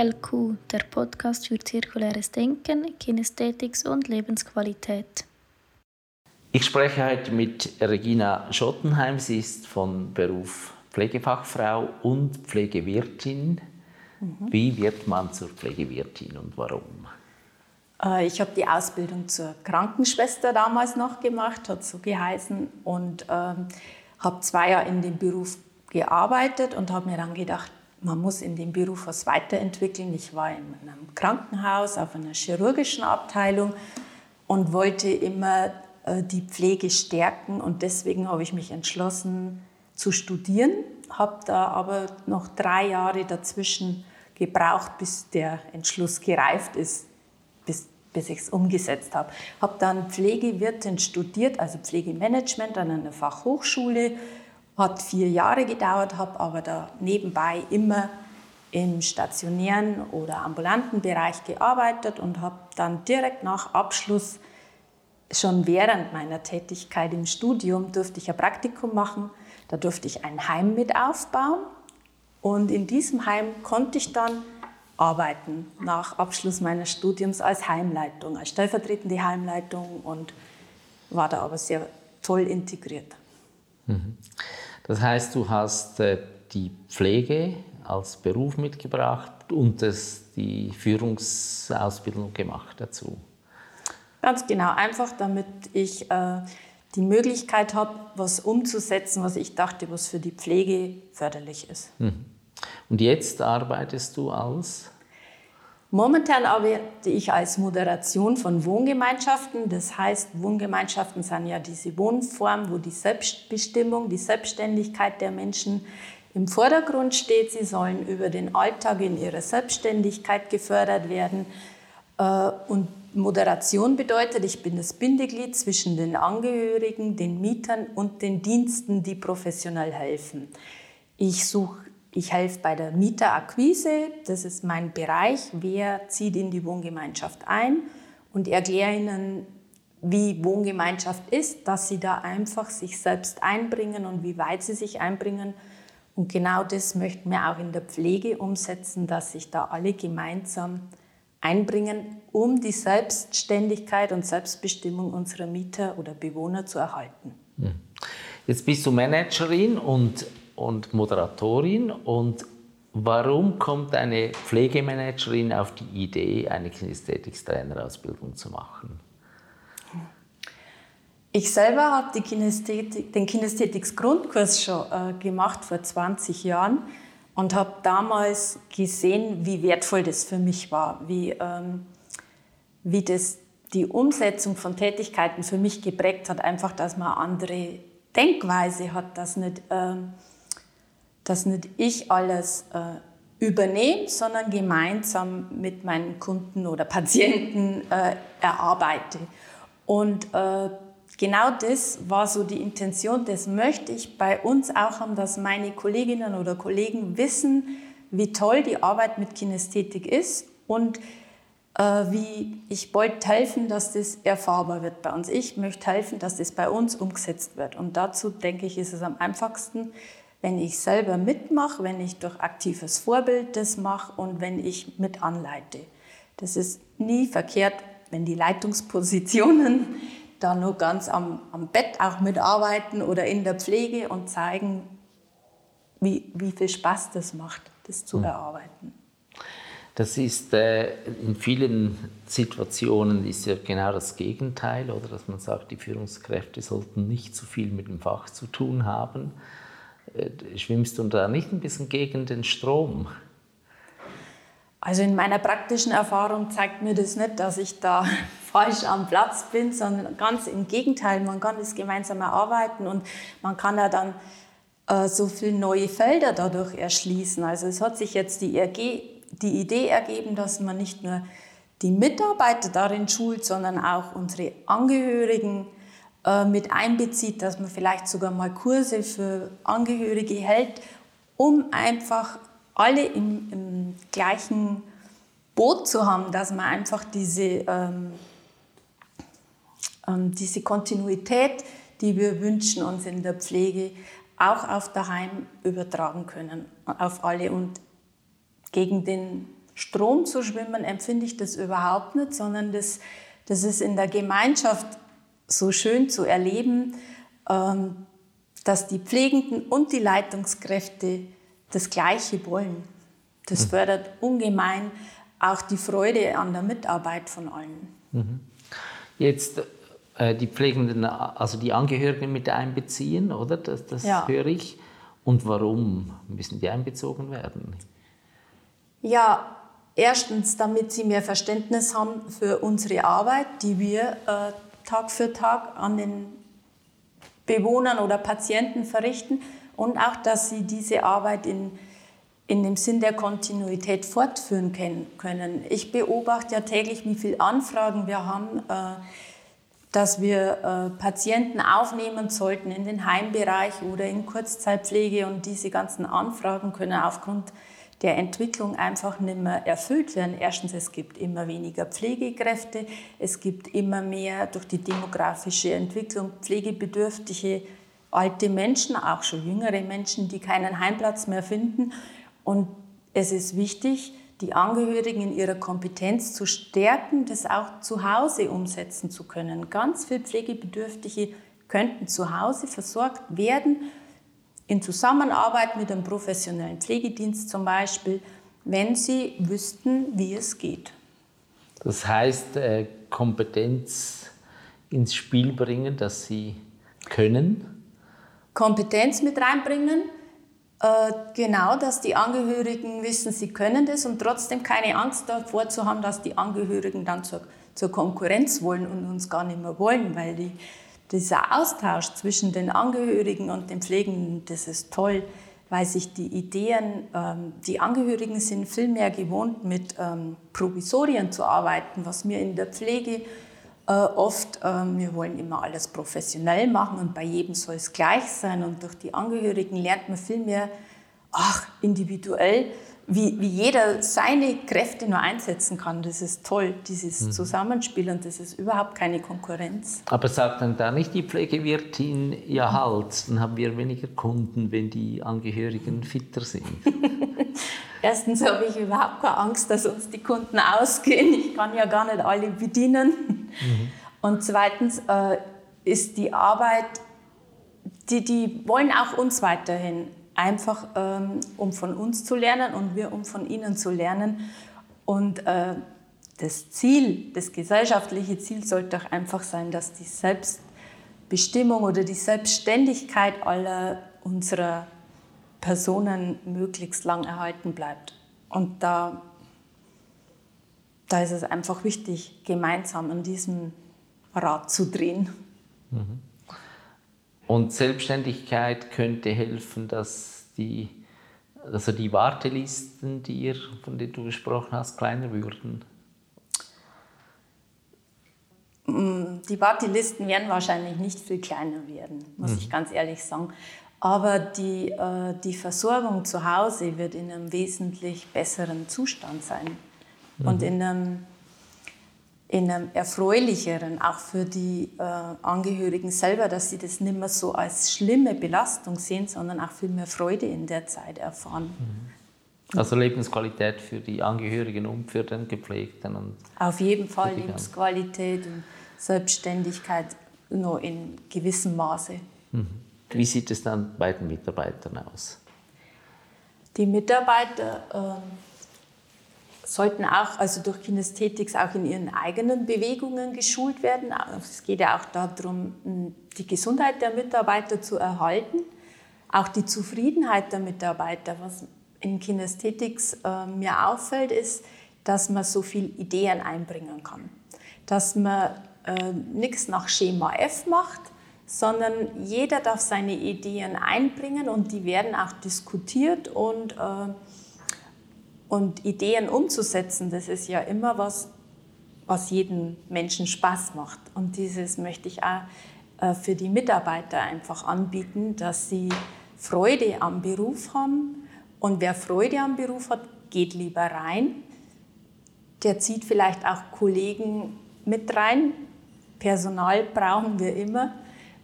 LQ, der Podcast für zirkuläres Denken, Kinästhetik und Lebensqualität. Ich spreche heute mit Regina Schottenheim. Sie ist von Beruf Pflegefachfrau und Pflegewirtin. Wie wird man zur Pflegewirtin und warum? Ich habe die Ausbildung zur Krankenschwester damals noch gemacht, hat so geheißen, und habe 2 Jahre in dem Beruf gearbeitet und habe mir dann gedacht, man muss in dem Beruf was weiterentwickeln. Ich war in einem Krankenhaus auf einer chirurgischen Abteilung und wollte immer die Pflege stärken. Und deswegen habe ich mich entschlossen zu studieren, habe da aber noch 3 Jahre dazwischen gebraucht, bis der Entschluss gereift ist, bis ich es umgesetzt habe. Habe dann Pflegewirtin studiert, also Pflegemanagement an einer Fachhochschule. Hat 4 Jahre gedauert, habe aber da nebenbei immer im stationären oder ambulanten Bereich gearbeitet und habe dann direkt nach Abschluss, schon während meiner Tätigkeit im Studium, durfte ich ein Praktikum machen. Da durfte ich ein Heim mit aufbauen und in diesem Heim konnte ich dann arbeiten nach Abschluss meines Studiums als Heimleitung, als stellvertretende Heimleitung, und war da aber sehr toll integriert. Das heißt, du hast die Pflege als Beruf mitgebracht und die Führungsausbildung gemacht dazu. Ganz genau, einfach damit ich die Möglichkeit habe, was umzusetzen, was ich dachte, was für die Pflege förderlich ist. Und jetzt arbeitest du als? Momentan arbeite ich als Moderation von Wohngemeinschaften. Das heißt, Wohngemeinschaften sind ja diese Wohnform, wo die Selbstbestimmung, die Selbstständigkeit der Menschen im Vordergrund steht. Sie sollen über den Alltag in ihrer Selbstständigkeit gefördert werden. Und Moderation bedeutet, ich bin das Bindeglied zwischen den Angehörigen, den Mietern und den Diensten, die professionell helfen. Ich helfe bei der Mieterakquise, das ist mein Bereich, wer zieht in die Wohngemeinschaft ein, und erkläre ihnen, wie Wohngemeinschaft ist, dass sie da einfach sich selbst einbringen und wie weit sie sich einbringen. Und genau das möchten wir auch in der Pflege umsetzen, dass sich da alle gemeinsam einbringen, um die Selbstständigkeit und Selbstbestimmung unserer Mieter oder Bewohner zu erhalten. Jetzt bist du Managerin und Moderatorin. Und warum kommt eine Pflegemanagerin auf die Idee, eine Kinästhetik-Trainerausbildung zu machen? Ich selber habe den Kinästhetik-Grundkurs schon gemacht vor 20 Jahren und habe damals gesehen, wie wertvoll das für mich war, wie das die Umsetzung von Tätigkeiten für mich geprägt hat, einfach, dass man eine andere Denkweise hat, dass nicht ich alles übernehme, sondern gemeinsam mit meinen Kunden oder Patienten erarbeite. Und genau das war so die Intention, das möchte ich bei uns auch haben, dass meine Kolleginnen oder Kollegen wissen, wie toll die Arbeit mit Kinästhetik ist und wie ich wollte helfen, dass das erfahrbar wird bei uns. Ich möchte helfen, dass das bei uns umgesetzt wird. Und dazu, denke ich, ist es am einfachsten, wenn ich selber mitmache, wenn ich durch aktives Vorbild das mache und wenn ich mit anleite. Das ist nie verkehrt, wenn die Leitungspositionen da nur ganz am Bett auch mitarbeiten oder in der Pflege und zeigen, wie viel Spaß das macht, das zu erarbeiten. Das ist in vielen Situationen ist ja genau das Gegenteil, oder dass man sagt, die Führungskräfte sollten nicht zu viel mit dem Fach zu tun haben. Schwimmst du da nicht ein bisschen gegen den Strom? Also in meiner praktischen Erfahrung zeigt mir das nicht, dass ich da falsch am Platz bin, sondern ganz im Gegenteil. Man kann das gemeinsam erarbeiten und man kann ja dann so viele neue Felder dadurch erschließen. Also es hat sich jetzt die Idee ergeben, dass man nicht nur die Mitarbeiter darin schult, sondern auch unsere Angehörigen mit einbezieht, dass man vielleicht sogar mal Kurse für Angehörige hält, um einfach alle im gleichen Boot zu haben, dass man einfach diese Kontinuität, die wir wünschen uns in der Pflege, auch auf daheim übertragen können, auf alle und gegen den Strom zu schwimmen, empfinde ich das überhaupt nicht, sondern das ist in der Gemeinschaft so schön zu erleben, dass die Pflegenden und die Leitungskräfte das Gleiche wollen. Das fördert ungemein auch die Freude an der Mitarbeit von allen. Jetzt die Pflegenden, also die Angehörigen mit einbeziehen, oder? Das ja. Höre ich. Und warum müssen die einbezogen werden? Ja, erstens, damit sie mehr Verständnis haben für unsere Arbeit, die wir Tag für Tag an den Bewohnern oder Patienten verrichten. Und auch, dass sie diese Arbeit in dem Sinn der Kontinuität fortführen können. Ich beobachte ja täglich, wie viele Anfragen wir haben, dass wir Patienten aufnehmen sollten in den Heimbereich oder in Kurzzeitpflege. Und diese ganzen Anfragen können aufgrund der Entwicklung einfach nicht mehr erfüllt werden. Erstens, es gibt immer weniger Pflegekräfte, es gibt immer mehr durch die demografische Entwicklung pflegebedürftige alte Menschen, auch schon jüngere Menschen, die keinen Heimplatz mehr finden. Und es ist wichtig, die Angehörigen in ihrer Kompetenz zu stärken, das auch zu Hause umsetzen zu können. Ganz viele Pflegebedürftige könnten zu Hause versorgt werden, in Zusammenarbeit mit einem professionellen Pflegedienst zum Beispiel, wenn sie wüssten, wie es geht. Das heißt, Kompetenz ins Spiel bringen, dass sie können? Kompetenz mit reinbringen, genau, dass die Angehörigen wissen, sie können das und trotzdem keine Angst davor zu haben, dass die Angehörigen dann zur Konkurrenz wollen und uns gar nicht mehr wollen, weil dieser Austausch zwischen den Angehörigen und den Pflegenden, das ist toll, weil sich die Ideen, die Angehörigen sind viel mehr gewohnt, mit Provisorien zu arbeiten, was wir in der Pflege oft, wir wollen immer alles professionell machen und bei jedem soll es gleich sein. Und durch die Angehörigen lernt man viel mehr, individuell, wie jeder seine Kräfte nur einsetzen kann. Das ist toll, dieses Zusammenspiel, und das ist überhaupt keine Konkurrenz. Aber sagt dann da nicht die Pflegewirtin, ja halt, dann haben wir weniger Kunden, wenn die Angehörigen fitter sind? Erstens habe ich überhaupt keine Angst, dass uns die Kunden ausgehen. Ich kann ja gar nicht alle bedienen. Mhm. Und zweitens ist die Arbeit, die wollen auch uns weiterhin. Einfach, um von uns zu lernen und wir, um von ihnen zu lernen. Und das Ziel, das gesellschaftliche Ziel sollte auch einfach sein, dass die Selbstbestimmung oder die Selbstständigkeit aller unserer Personen möglichst lang erhalten bleibt. Und da ist es einfach wichtig, gemeinsam an diesem Rad zu drehen. Mhm. Und Selbstständigkeit könnte helfen, dass die Wartelisten, von denen du gesprochen hast, kleiner würden? Die Wartelisten werden wahrscheinlich nicht viel kleiner werden, muss ich ganz ehrlich sagen. Aber die Versorgung zu Hause wird in einem wesentlich besseren Zustand sein. Und in einem erfreulicheren, auch für die Angehörigen selber, dass sie das nicht mehr so als schlimme Belastung sehen, sondern auch viel mehr Freude in der Zeit erfahren. Also Lebensqualität für die Angehörigen und für den Gepflegten. Und auf jeden Fall Lebensqualität und Selbstständigkeit nur in gewissem Maße. Wie sieht es dann bei den Mitarbeitern aus? Die Mitarbeiter sollten auch, also durch Kinästhetik, auch in ihren eigenen Bewegungen geschult werden. Es geht ja auch darum, die Gesundheit der Mitarbeiter zu erhalten, auch die Zufriedenheit der Mitarbeiter. Was in Kinästhetik mir auffällt, ist, dass man so viele Ideen einbringen kann. Dass man nichts nach Schema F macht, sondern jeder darf seine Ideen einbringen und die werden auch diskutiert und Ideen umzusetzen, das ist ja immer was jedem Menschen Spaß macht. Und dieses möchte ich auch für die Mitarbeiter einfach anbieten, dass sie Freude am Beruf haben. Und wer Freude am Beruf hat, geht lieber rein. Der zieht vielleicht auch Kollegen mit rein. Personal brauchen wir immer.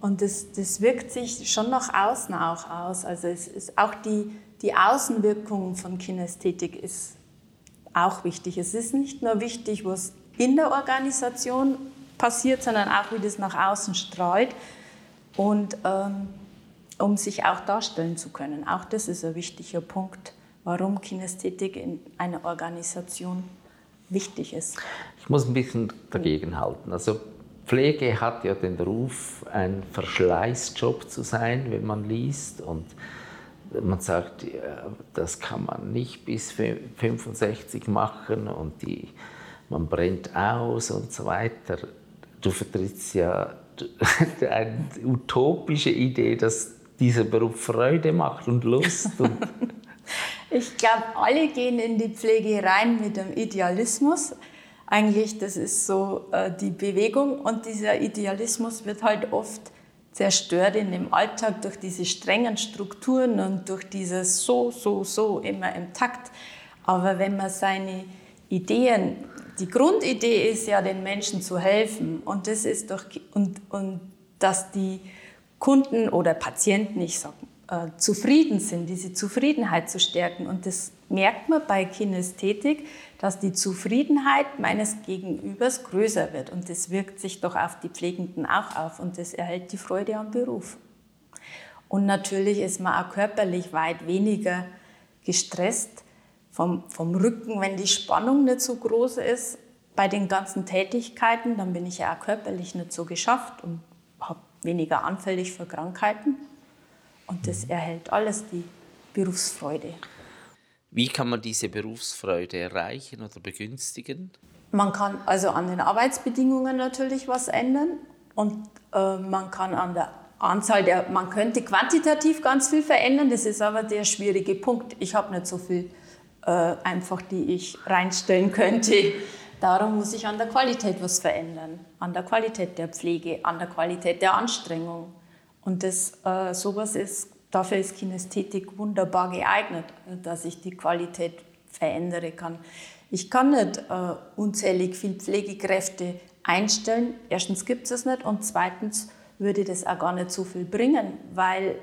Und das wirkt sich schon nach außen auch aus. Also es ist auch die Außenwirkung von Kinästhetik ist auch wichtig. Es ist nicht nur wichtig, was in der Organisation passiert, sondern auch, wie das nach außen streut und um sich auch darstellen zu können. Auch das ist ein wichtiger Punkt, warum Kinästhetik in einer Organisation wichtig ist. Ich muss ein bisschen dagegenhalten. Also Pflege hat ja den Ruf, ein Verschleißjob zu sein, wenn man liest. Und man sagt, das kann man nicht bis 65 machen und man brennt aus und so weiter. Du vertrittst ja eine utopische Idee, dass dieser Beruf Freude macht und Lust. Und ich glaube, alle gehen in die Pflege rein mit dem Idealismus. Eigentlich, das ist so die Bewegung, und dieser Idealismus wird halt oft zerstört in dem Alltag durch diese strengen Strukturen und durch dieses so immer im Takt. Aber wenn man seine Ideen, die Grundidee ist ja, den Menschen zu helfen, und das ist doch, und dass die Kunden oder Patienten, zufrieden sind, diese Zufriedenheit zu stärken. Und das merkt man bei Kinästhetik, dass die Zufriedenheit meines Gegenübers größer wird. Und das wirkt sich doch auf die Pflegenden auch auf. Und das erhält die Freude am Beruf. Und natürlich ist man auch körperlich weit weniger gestresst vom Rücken, wenn die Spannung nicht so groß ist. Bei den ganzen Tätigkeiten, dann bin ich ja auch körperlich nicht so geschafft und habe weniger anfällig für Krankheiten. Und das erhält alles die Berufsfreude. Wie kann man diese Berufsfreude erreichen oder begünstigen? Man kann also an den Arbeitsbedingungen natürlich was ändern, und man kann an der Anzahl man könnte quantitativ ganz viel verändern, das ist aber der schwierige Punkt. Ich habe nicht so viel einfach, die ich reinstellen könnte. Darum muss ich an der Qualität was verändern, an der Qualität der Pflege, an der Qualität der Anstrengung. Und sowas ist, dafür ist Kinästhetik wunderbar geeignet, dass ich die Qualität verändern kann. Ich kann nicht unzählig viele Pflegekräfte einstellen. Erstens gibt es das nicht, und zweitens würde das auch gar nicht so viel bringen, weil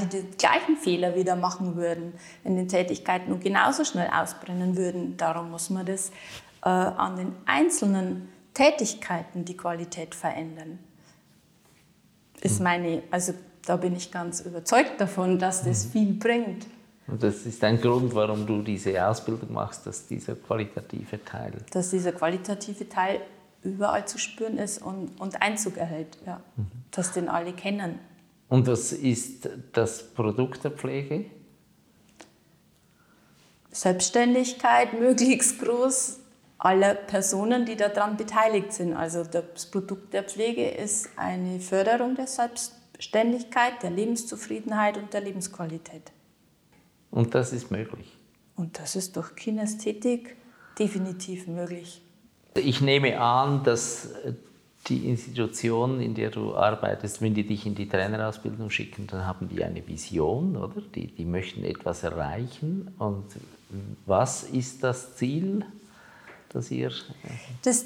die den gleichen Fehler wieder machen würden in den Tätigkeiten und genauso schnell ausbrennen würden. Darum muss man das an den einzelnen Tätigkeiten, die Qualität verändern. Ist da bin ich ganz überzeugt davon, dass das viel bringt. Und das ist ein Grund, warum du diese Ausbildung machst, dass dieser qualitative Teil überall zu spüren ist und Einzug erhält, ja. Dass den alle kennen. Und was ist das Produkt der Pflege? Selbstständigkeit, möglichst groß, aller Personen, die daran beteiligt sind. Also das Produkt der Pflege ist eine Förderung der Selbstständigkeit, der Lebenszufriedenheit und der Lebensqualität. Und das ist möglich? Und das ist durch Kinästhetik definitiv möglich. Ich nehme an, dass die Institution, in der du arbeitest, wenn die dich in die Trainerausbildung schicken, dann haben die eine Vision, oder? Die möchten etwas erreichen. Und was ist das Ziel? Das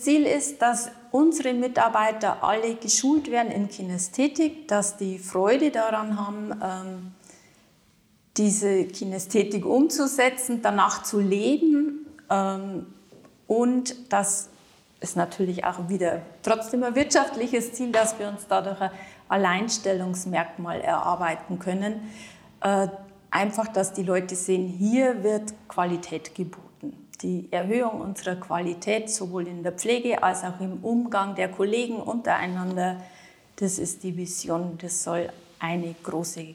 Ziel ist, dass unsere Mitarbeiter alle geschult werden in Kinästhetik, dass die Freude daran haben, diese Kinästhetik umzusetzen, danach zu leben, und das ist natürlich auch wieder trotzdem ein wirtschaftliches Ziel, dass wir uns dadurch ein Alleinstellungsmerkmal erarbeiten können. Einfach, dass die Leute sehen, hier wird Qualität geboten. Die Erhöhung unserer Qualität, sowohl in der Pflege als auch im Umgang der Kollegen untereinander, das ist die Vision, das soll eine große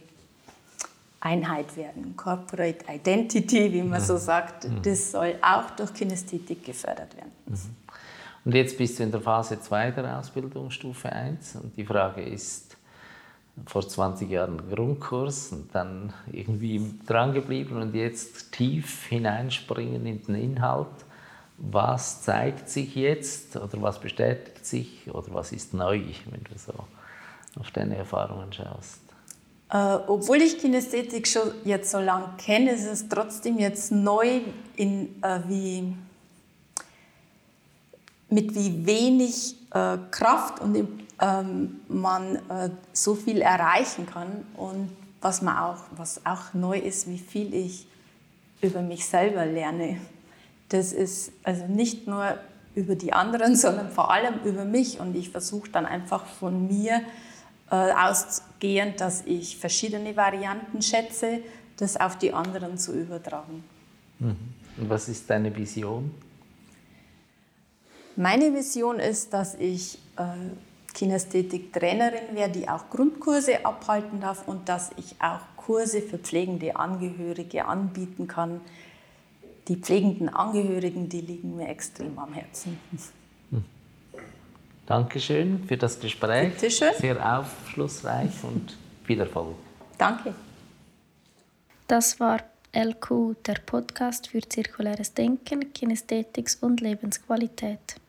Einheit werden. Corporate Identity, wie man so sagt, das soll auch durch Kinästhetik gefördert werden. Und jetzt bist du in der Phase 2 der Ausbildung, Stufe 1, und die Frage ist, vor 20 Jahren Grundkurs und dann irgendwie dran geblieben und jetzt tief hineinspringen in den Inhalt. Was zeigt sich jetzt oder was bestätigt sich oder was ist neu, wenn du so auf deine Erfahrungen schaust? Obwohl ich Kinästhetik schon jetzt so lange kenne, ist es trotzdem jetzt neu, mit wie wenig Kraft und man so viel erreichen kann, und was auch neu ist, wie viel ich über mich selber lerne. Das ist also nicht nur über die anderen, sondern vor allem über mich. Und ich versuche dann einfach von mir ausgehend, dass ich verschiedene Varianten schätze, das auf die anderen zu übertragen. Und was ist deine Vision? Meine Vision ist, dass ich Kinästhetik-Trainerin werde, die auch Grundkurse abhalten darf und dass ich auch Kurse für pflegende Angehörige anbieten kann. Die pflegenden Angehörigen, die liegen mir extrem am Herzen. Dankeschön für das Gespräch. Bitte schön. Sehr aufschlussreich und viel Erfolg. Danke. Das war LQ, der Podcast für zirkuläres Denken, Kinästhetik und Lebensqualität.